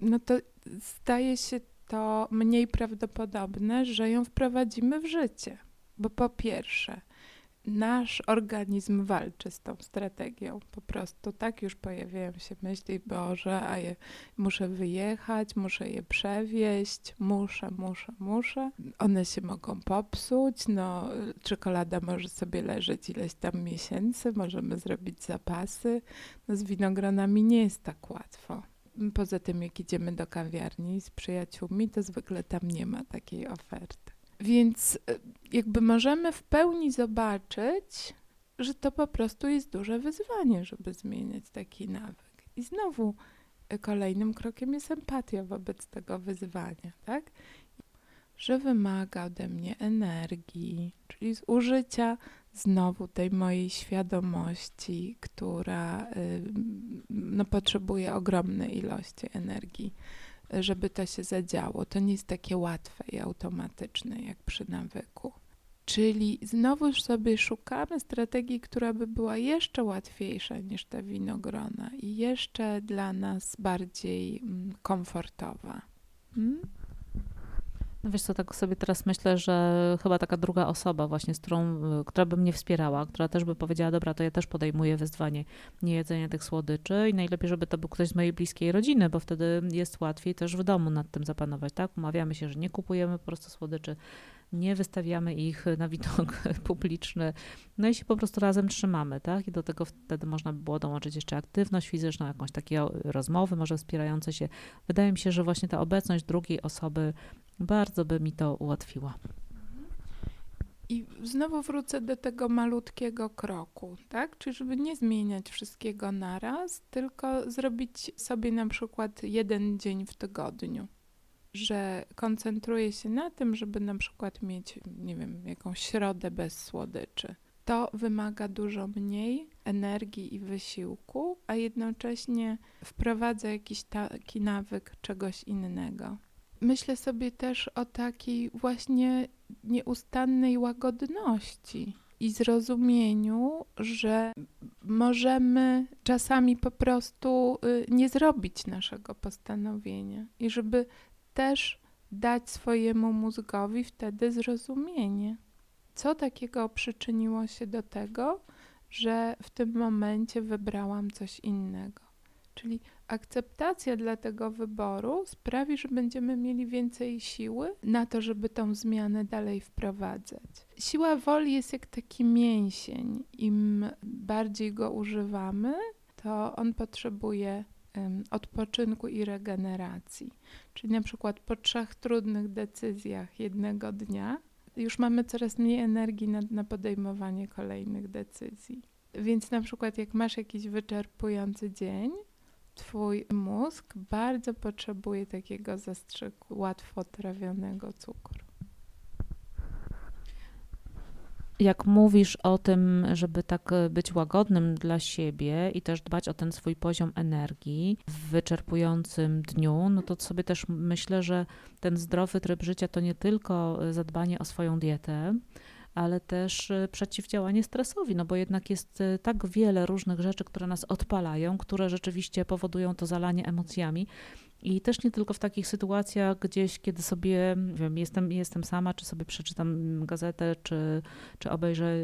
no to staje się to mniej prawdopodobne, że ją wprowadzimy w życie, bo po pierwsze, nasz organizm walczy z tą strategią, po prostu tak już pojawiają się myśli, Boże, a je, muszę wyjechać, muszę je przewieźć, muszę, muszę, muszę. One się mogą popsuć, no czekolada może sobie leżeć ileś tam miesięcy, możemy zrobić zapasy. No, z winogronami nie jest tak łatwo. Poza tym jak idziemy do kawiarni z przyjaciółmi, to zwykle tam nie ma takiej oferty. Więc jakby możemy w pełni zobaczyć, że to po prostu jest duże wyzwanie, żeby zmieniać taki nawyk. I znowu kolejnym krokiem jest empatia wobec tego wyzwania, tak? Że wymaga ode mnie energii, czyli z użycia znowu tej mojej świadomości, która no, potrzebuje ogromnej ilości energii, żeby to się zadziało. To nie jest takie łatwe i automatyczne jak przy nawyku. Czyli znowuż sobie szukamy strategii, która by była jeszcze łatwiejsza niż ta winogrona i jeszcze dla nas bardziej komfortowa. Hmm? No wiesz co, tak sobie teraz myślę, że chyba taka druga osoba właśnie, z którą, która by mnie wspierała, która też by powiedziała, dobra, to ja też podejmuję wyzwanie niejedzenia tych słodyczy i najlepiej, żeby to był ktoś z mojej bliskiej rodziny, bo wtedy jest łatwiej też w domu nad tym zapanować, tak? Umawiamy się, że nie kupujemy po prostu słodyczy, nie wystawiamy ich na widok publiczny, no i się po prostu razem trzymamy, tak? I do tego wtedy można by było dołączyć jeszcze aktywność fizyczną, jakąś takie rozmowy może wspierające się. Wydaje mi się, że właśnie ta obecność drugiej osoby bardzo by mi to ułatwiła. I znowu wrócę do tego malutkiego kroku, tak? Czyli żeby nie zmieniać wszystkiego naraz, tylko zrobić sobie na przykład jeden dzień w tygodniu, że koncentruję się na tym, żeby na przykład mieć, nie wiem, jakąś środę bez słodyczy. To wymaga dużo mniej energii i wysiłku, a jednocześnie wprowadza jakiś taki nawyk czegoś innego. Myślę sobie też o takiej właśnie nieustannej łagodności i zrozumieniu, że możemy czasami po prostu nie zrobić naszego postanowienia i żeby też dać swojemu mózgowi wtedy zrozumienie, co takiego przyczyniło się do tego, że w tym momencie wybrałam coś innego. Czyli akceptacja dla tego wyboru sprawi, że będziemy mieli więcej siły na to, żeby tą zmianę dalej wprowadzać. Siła woli jest jak taki mięsień. Im bardziej go używamy, to on potrzebuje um, odpoczynku i regeneracji. Czyli na przykład po trzech trudnych decyzjach jednego dnia już mamy coraz mniej energii na, na podejmowanie kolejnych decyzji. Więc na przykład jak masz jakiś wyczerpujący dzień, twój mózg bardzo potrzebuje takiego zastrzyku łatwo trawionego cukru. Jak mówisz o tym, żeby tak być łagodnym dla siebie i też dbać o ten swój poziom energii w wyczerpującym dniu, no to sobie też myślę, że ten zdrowy tryb życia to nie tylko zadbanie o swoją dietę, ale też przeciwdziałanie stresowi, no bo jednak jest tak wiele różnych rzeczy, które nas odpalają, które rzeczywiście powodują to zalanie emocjami i też nie tylko w takich sytuacjach gdzieś, kiedy sobie wiem, jestem, jestem sama, czy sobie przeczytam gazetę, czy, czy obejrzę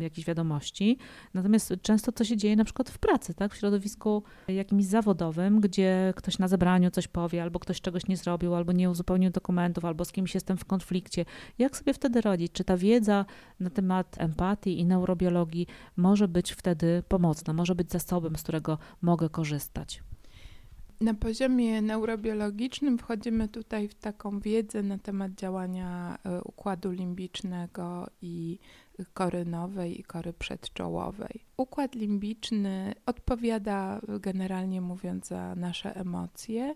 jakieś wiadomości. Natomiast często to się dzieje na przykład w pracy, tak? W środowisku jakimś zawodowym, gdzie ktoś na zebraniu coś powie, albo ktoś czegoś nie zrobił, albo nie uzupełnił dokumentów, albo z kimś jestem w konflikcie. Jak sobie wtedy radzić? Czy ta wiedza na temat empatii i neurobiologii może być wtedy pomocna, może być zasobem, z którego mogę korzystać? Na poziomie neurobiologicznym wchodzimy tutaj w taką wiedzę na temat działania układu limbicznego i kory nowej i kory przedczołowej. Układ limbiczny odpowiada generalnie mówiąc za nasze emocje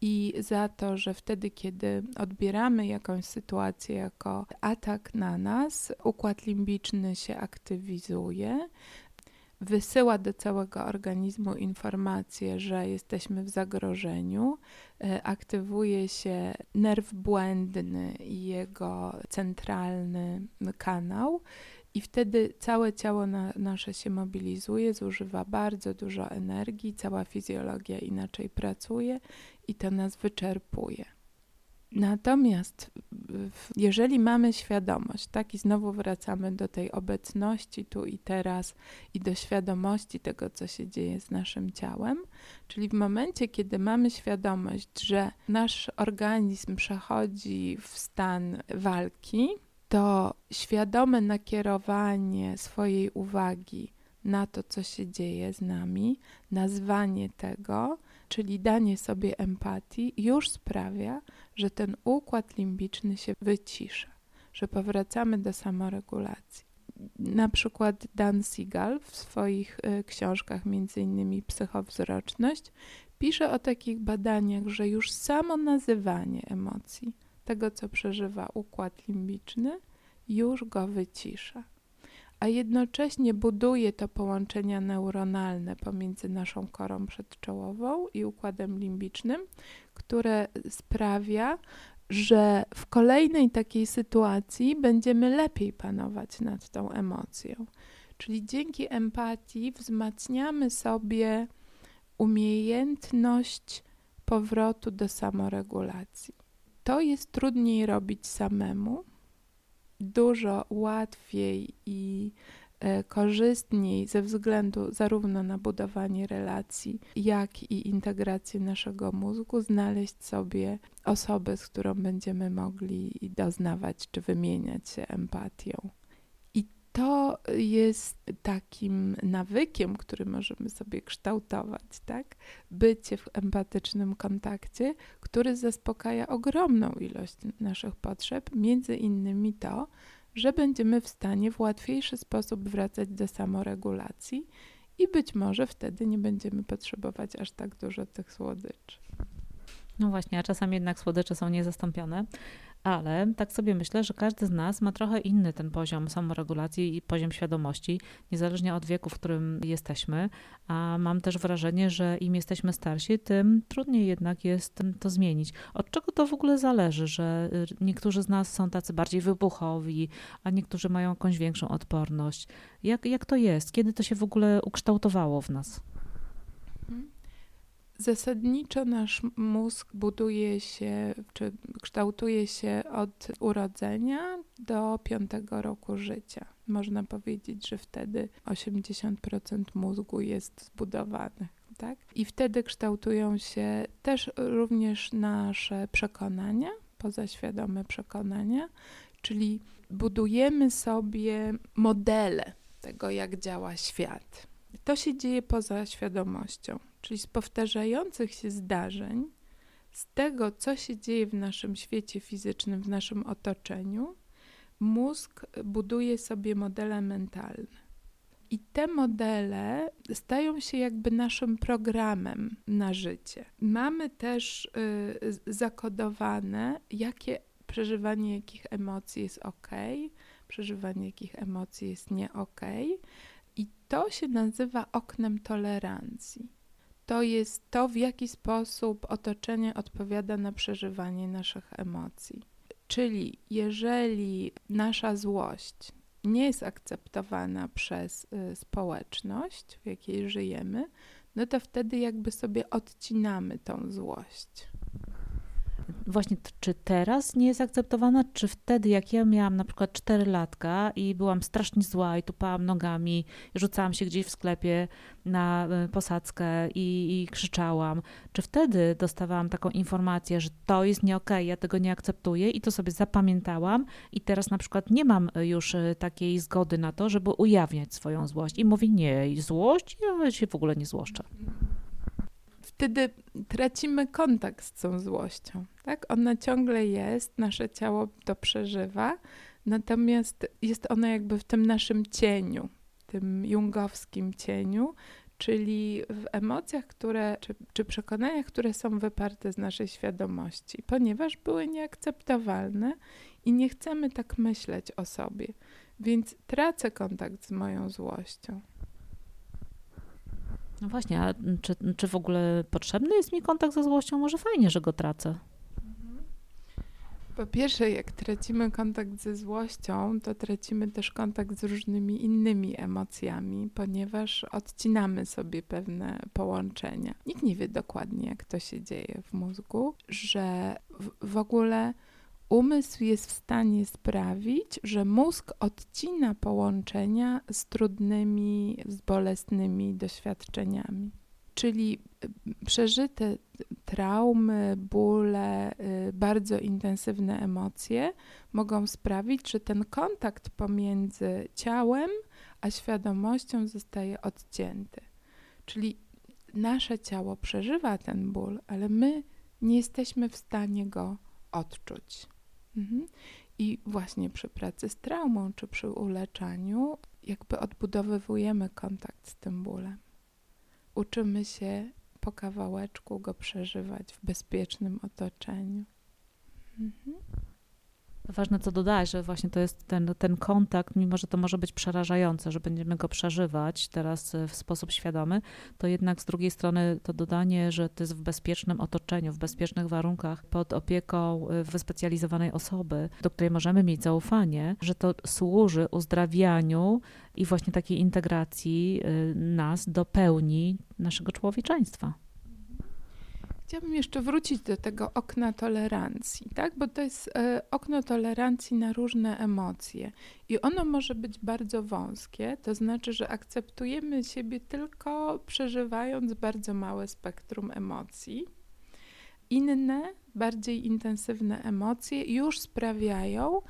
i za to, że wtedy, kiedy odbieramy jakąś sytuację jako atak na nas, układ limbiczny się aktywizuje, wysyła do całego organizmu informację, że jesteśmy w zagrożeniu, aktywuje się nerw błędny i jego centralny kanał i wtedy całe ciało na, nasze się mobilizuje, zużywa bardzo dużo energii, cała fizjologia inaczej pracuje i to nas wyczerpuje. Natomiast jeżeli mamy świadomość, tak i znowu wracamy do tej obecności tu i teraz i do świadomości tego, co się dzieje z naszym ciałem, czyli w momencie, kiedy mamy świadomość, że nasz organizm przechodzi w stan walki, to świadome nakierowanie swojej uwagi na to, co się dzieje z nami, nazwanie tego, czyli danie sobie empatii, już sprawia, że ten układ limbiczny się wycisza, że powracamy do samoregulacji. Na przykład Dan Siegel w swoich książkach, między innymi Psychowzroczność, pisze o takich badaniach, że już samo nazywanie emocji, tego co przeżywa układ limbiczny, już go wycisza. A jednocześnie buduje to połączenia neuronalne pomiędzy naszą korą przedczołową i układem limbicznym, które sprawia, że w kolejnej takiej sytuacji będziemy lepiej panować nad tą emocją. Czyli dzięki empatii wzmacniamy sobie umiejętność powrotu do samoregulacji. To jest trudniej robić samemu. Dużo łatwiej i e, korzystniej ze względu zarówno na budowanie relacji, jak i integrację naszego mózgu znaleźć sobie osobę, z którą będziemy mogli doznawać czy wymieniać się empatią. I to jest takim nawykiem, który możemy sobie kształtować, tak? Bycie w empatycznym kontakcie, który zaspokaja ogromną ilość naszych potrzeb, między innymi to, że będziemy w stanie w łatwiejszy sposób wracać do samoregulacji i być może wtedy nie będziemy potrzebować aż tak dużo tych słodyczy. No właśnie, a czasami jednak słodycze są niezastąpione, ale tak sobie myślę, że każdy z nas ma trochę inny ten poziom samoregulacji i poziom świadomości, niezależnie od wieku, w którym jesteśmy, a mam też wrażenie, że im jesteśmy starsi, tym trudniej jednak jest to zmienić. Od czego to w ogóle zależy, że niektórzy z nas są tacy bardziej wybuchowi, a niektórzy mają jakąś większą odporność? Jak, jak to jest? Kiedy to się w ogóle ukształtowało w nas? Zasadniczo nasz mózg buduje się, czy kształtuje się od urodzenia do piątego roku życia. Można powiedzieć, że wtedy osiemdziesiąt procent mózgu jest zbudowanych. Tak? I wtedy kształtują się też również nasze przekonania, pozaświadome przekonania, czyli budujemy sobie modele tego, jak działa świat. To się dzieje poza świadomością, czyli z powtarzających się zdarzeń, z tego, co się dzieje w naszym świecie fizycznym, w naszym otoczeniu, mózg buduje sobie modele mentalne. I te modele stają się jakby naszym programem na życie. Mamy też y, zakodowane, jakie przeżywanie jakich emocji jest ok, przeżywanie jakich emocji jest nie ok. I to się nazywa oknem tolerancji. To jest to, w jaki sposób otoczenie odpowiada na przeżywanie naszych emocji. Czyli jeżeli nasza złość nie jest akceptowana przez y, społeczność, w jakiej żyjemy, no to wtedy jakby sobie odcinamy tą złość. Właśnie, czy teraz nie jest akceptowana, czy wtedy, jak ja miałam na przykład cztery latka i byłam strasznie zła i tupałam nogami, rzucałam się gdzieś w sklepie na posadzkę i, i krzyczałam, czy wtedy dostawałam taką informację, że to jest nie okej, okay, ja tego nie akceptuję i to sobie zapamiętałam i teraz na przykład nie mam już takiej zgody na to, żeby ujawniać swoją złość i mówię nie, złość, ja się w ogóle nie złoszczę. Wtedy tracimy kontakt z tą złością, tak? Ona ciągle jest, nasze ciało to przeżywa, natomiast jest ona jakby w tym naszym cieniu, tym jungowskim cieniu, czyli w emocjach, które, czy, czy przekonaniach, które są wyparte z naszej świadomości, ponieważ były nieakceptowalne i nie chcemy tak myśleć o sobie, więc tracę kontakt z moją złością. No właśnie, a czy, czy w ogóle potrzebny jest mi kontakt ze złością? Może fajnie, że go tracę. Po pierwsze, jak tracimy kontakt ze złością, to tracimy też kontakt z różnymi innymi emocjami, ponieważ odcinamy sobie pewne połączenia. Nikt nie wie dokładnie, jak to się dzieje w mózgu, że w, w ogóle umysł jest w stanie sprawić, że mózg odcina połączenia z trudnymi, z bolesnymi doświadczeniami. Czyli przeżyte traumy, bóle, bardzo intensywne emocje mogą sprawić, że ten kontakt pomiędzy ciałem a świadomością zostaje odcięty. Czyli nasze ciało przeżywa ten ból, ale my nie jesteśmy w stanie go odczuć. Mhm. I właśnie przy pracy z traumą czy przy uleczaniu jakby odbudowywujemy kontakt z tym bólem. Uczymy się po kawałeczku go przeżywać w bezpiecznym otoczeniu. Mhm. Ważne, co dodałaś, że właśnie to jest ten, ten kontakt, mimo że to może być przerażające, że będziemy go przeżywać teraz w sposób świadomy, to jednak z drugiej strony to dodanie, że to jest w bezpiecznym otoczeniu, w bezpiecznych warunkach, pod opieką wyspecjalizowanej osoby, do której możemy mieć zaufanie, że to służy uzdrawianiu i właśnie takiej integracji nas do pełni naszego człowieczeństwa. Chciałabym jeszcze wrócić do tego okna tolerancji, tak? Bo to jest okno tolerancji na różne emocje i ono może być bardzo wąskie, to znaczy, że akceptujemy siebie tylko przeżywając bardzo małe spektrum emocji. Inne, bardziej intensywne emocje już sprawiają,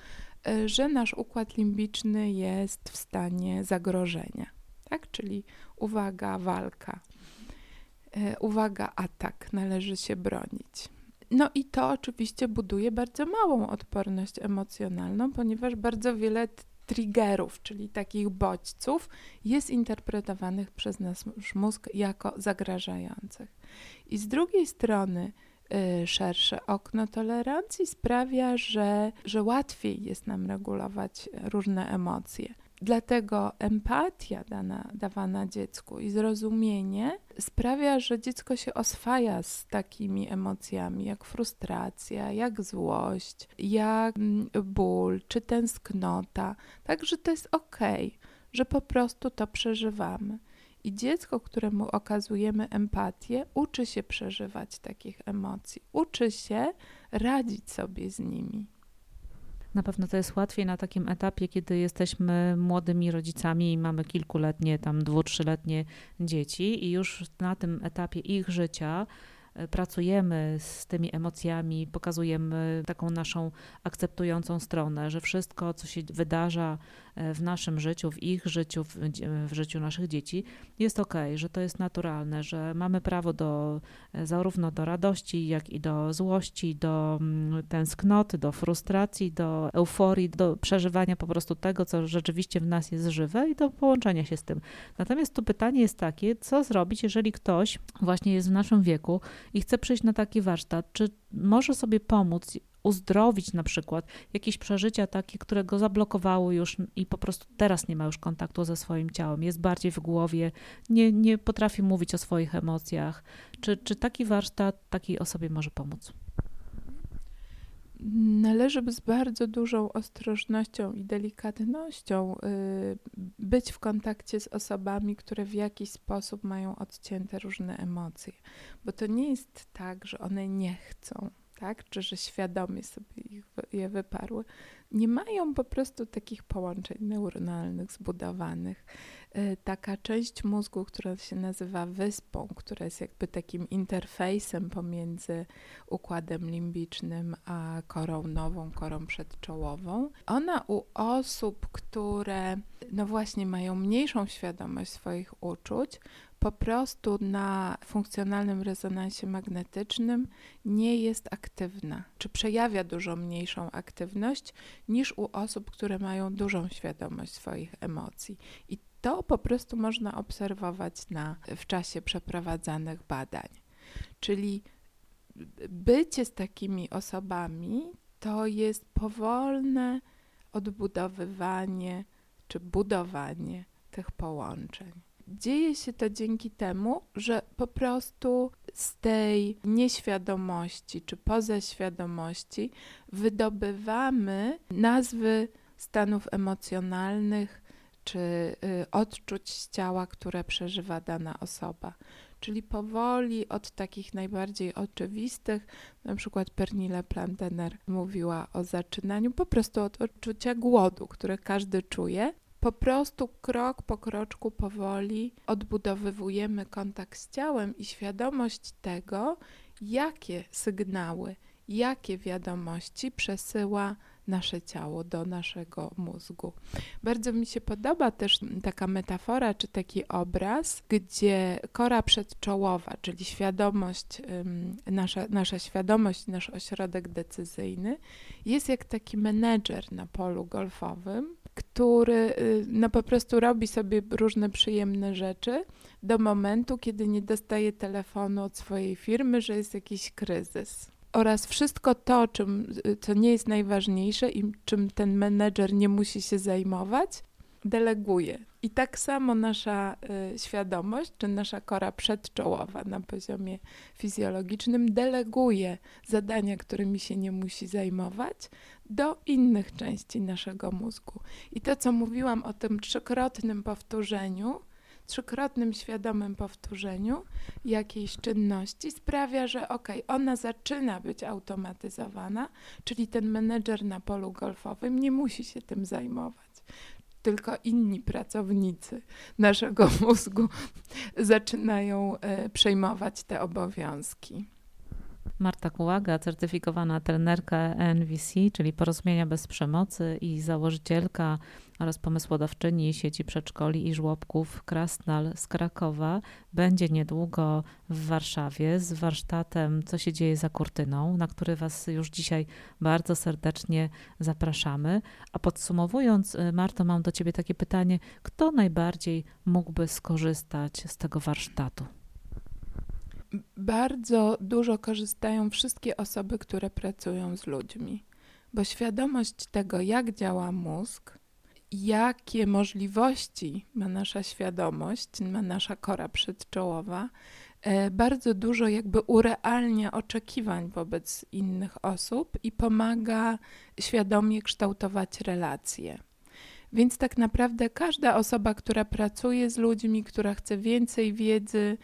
że nasz układ limbiczny jest w stanie zagrożenia, tak? Czyli uwaga, walka. Uwaga, atak, należy się bronić. No i to oczywiście buduje bardzo małą odporność emocjonalną, ponieważ bardzo wiele triggerów, czyli takich bodźców, jest interpretowanych przez nasz mózg jako zagrażających. I z drugiej strony y, szersze okno tolerancji sprawia, że, że łatwiej jest nam regulować różne emocje. Dlatego empatia dana, dawana dziecku i zrozumienie sprawia, że dziecko się oswaja z takimi emocjami jak frustracja, jak złość, jak ból czy tęsknota. Także to jest okej, że po prostu to przeżywamy. I dziecko, któremu okazujemy empatię, uczy się przeżywać takich emocji, uczy się radzić sobie z nimi. Na pewno to jest łatwiej na takim etapie, kiedy jesteśmy młodymi rodzicami i mamy kilkuletnie, tam dwu-, trzyletnie dzieci i już na tym etapie ich życia pracujemy z tymi emocjami, pokazujemy taką naszą akceptującą stronę, że wszystko, co się wydarza w naszym życiu, w ich życiu, w, w życiu naszych dzieci, jest okej, że to jest naturalne, że mamy prawo do zarówno do radości, jak i do złości, do tęsknoty, do frustracji, do euforii, do przeżywania po prostu tego, co rzeczywiście w nas jest żywe i do połączenia się z tym. Natomiast tu pytanie jest takie, co zrobić, jeżeli ktoś właśnie jest w naszym wieku i chce przyjść na taki warsztat, czy może sobie pomóc uzdrowić na przykład jakieś przeżycia takie, które go zablokowały już i po prostu teraz nie ma już kontaktu ze swoim ciałem, jest bardziej w głowie, nie, nie potrafi mówić o swoich emocjach. Czy, czy taki warsztat takiej osobie może pomóc? Należy z bardzo dużą ostrożnością i delikatnością być w kontakcie z osobami, które w jakiś sposób mają odcięte różne emocje, bo to nie jest tak, że one nie chcą, tak? Czy że świadomie sobie ich, je wyparły. Nie mają po prostu takich połączeń neuronalnych zbudowanych. Taka część mózgu, która się nazywa wyspą, która jest jakby takim interfejsem pomiędzy układem limbicznym a korą nową, korą przedczołową. Ona u osób, które no właśnie mają mniejszą świadomość swoich uczuć, po prostu na funkcjonalnym rezonansie magnetycznym nie jest aktywna, czy przejawia dużo mniejszą aktywność niż u osób, które mają dużą świadomość swoich emocji. I to po prostu można obserwować na, w czasie przeprowadzanych badań. Czyli bycie z takimi osobami to jest powolne odbudowywanie czy budowanie tych połączeń. Dzieje się to dzięki temu, że po prostu z tej nieświadomości czy pozaświadomości wydobywamy nazwy stanów emocjonalnych czy odczuć z ciała, które przeżywa dana osoba. Czyli powoli od takich najbardziej oczywistych, na przykład Pernille Plantener mówiła o zaczynaniu po prostu od odczucia głodu, które każdy czuje. Po prostu krok po kroczku powoli odbudowywujemy kontakt z ciałem i świadomość tego, jakie sygnały, jakie wiadomości przesyła nasze ciało do naszego mózgu. Bardzo mi się podoba też taka metafora czy taki obraz, gdzie kora przedczołowa, czyli świadomość, nasza, nasza świadomość, nasz ośrodek decyzyjny jest jak taki menedżer na polu golfowym, który no, po prostu robi sobie różne przyjemne rzeczy do momentu, kiedy nie dostaje telefonu od swojej firmy, że jest jakiś kryzys. Oraz wszystko to, czym, co nie jest najważniejsze i czym ten menedżer nie musi się zajmować, deleguje. I tak samo nasza y, świadomość, czy nasza kora przedczołowa na poziomie fizjologicznym deleguje zadania, którymi się nie musi zajmować, do innych części naszego mózgu. I to, co mówiłam o tym trzykrotnym powtórzeniu, trzykrotnym świadomym powtórzeniu jakiejś czynności sprawia, że okej, ona zaczyna być automatyzowana, czyli ten menedżer na polu golfowym nie musi się tym zajmować. Tylko inni pracownicy naszego mózgu zaczynają przejmować te obowiązki. Marta Kułaga, certyfikowana trenerka N V C, czyli Porozumienia bez Przemocy i założycielka oraz pomysłodawczyni sieci przedszkoli i żłobków Krasnal z Krakowa, będzie niedługo w Warszawie z warsztatem Co się dzieje za kurtyną, na który Was już dzisiaj bardzo serdecznie zapraszamy. A podsumowując, Marto, mam do Ciebie takie pytanie, kto najbardziej mógłby skorzystać z tego warsztatu? Bardzo dużo korzystają wszystkie osoby, które pracują z ludźmi, bo świadomość tego, jak działa mózg, jakie możliwości ma nasza świadomość, ma nasza kora przedczołowa, bardzo dużo jakby urealnia oczekiwań wobec innych osób i pomaga świadomie kształtować relacje. Więc tak naprawdę każda osoba, która pracuje z ludźmi, która chce więcej wiedzy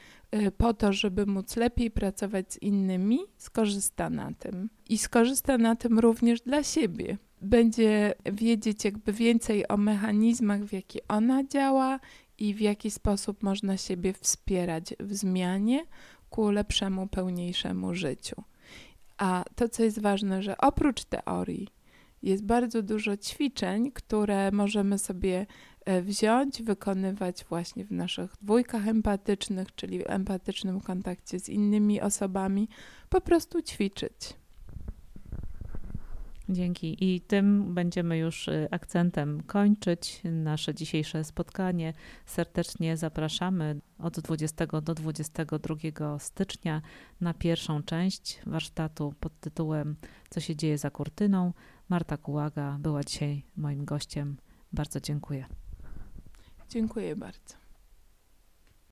po to, żeby móc lepiej pracować z innymi, skorzysta na tym. I skorzysta na tym również dla siebie. Będzie wiedzieć jakby więcej o mechanizmach, w jaki ona działa i w jaki sposób można siebie wspierać w zmianie ku lepszemu, pełniejszemu życiu. A to, co jest ważne, że oprócz teorii jest bardzo dużo ćwiczeń, które możemy sobie wziąć, wykonywać właśnie w naszych dwójkach empatycznych, czyli w empatycznym kontakcie z innymi osobami, po prostu ćwiczyć. Dzięki. I tym będziemy już akcentem kończyć nasze dzisiejsze spotkanie. Serdecznie zapraszamy od dwudziestego do dwudziestego drugiego stycznia na pierwszą część warsztatu pod tytułem Co się dzieje za kurtyną. Marta Kułaga była dzisiaj moim gościem. Bardzo dziękuję. Dziękuję bardzo.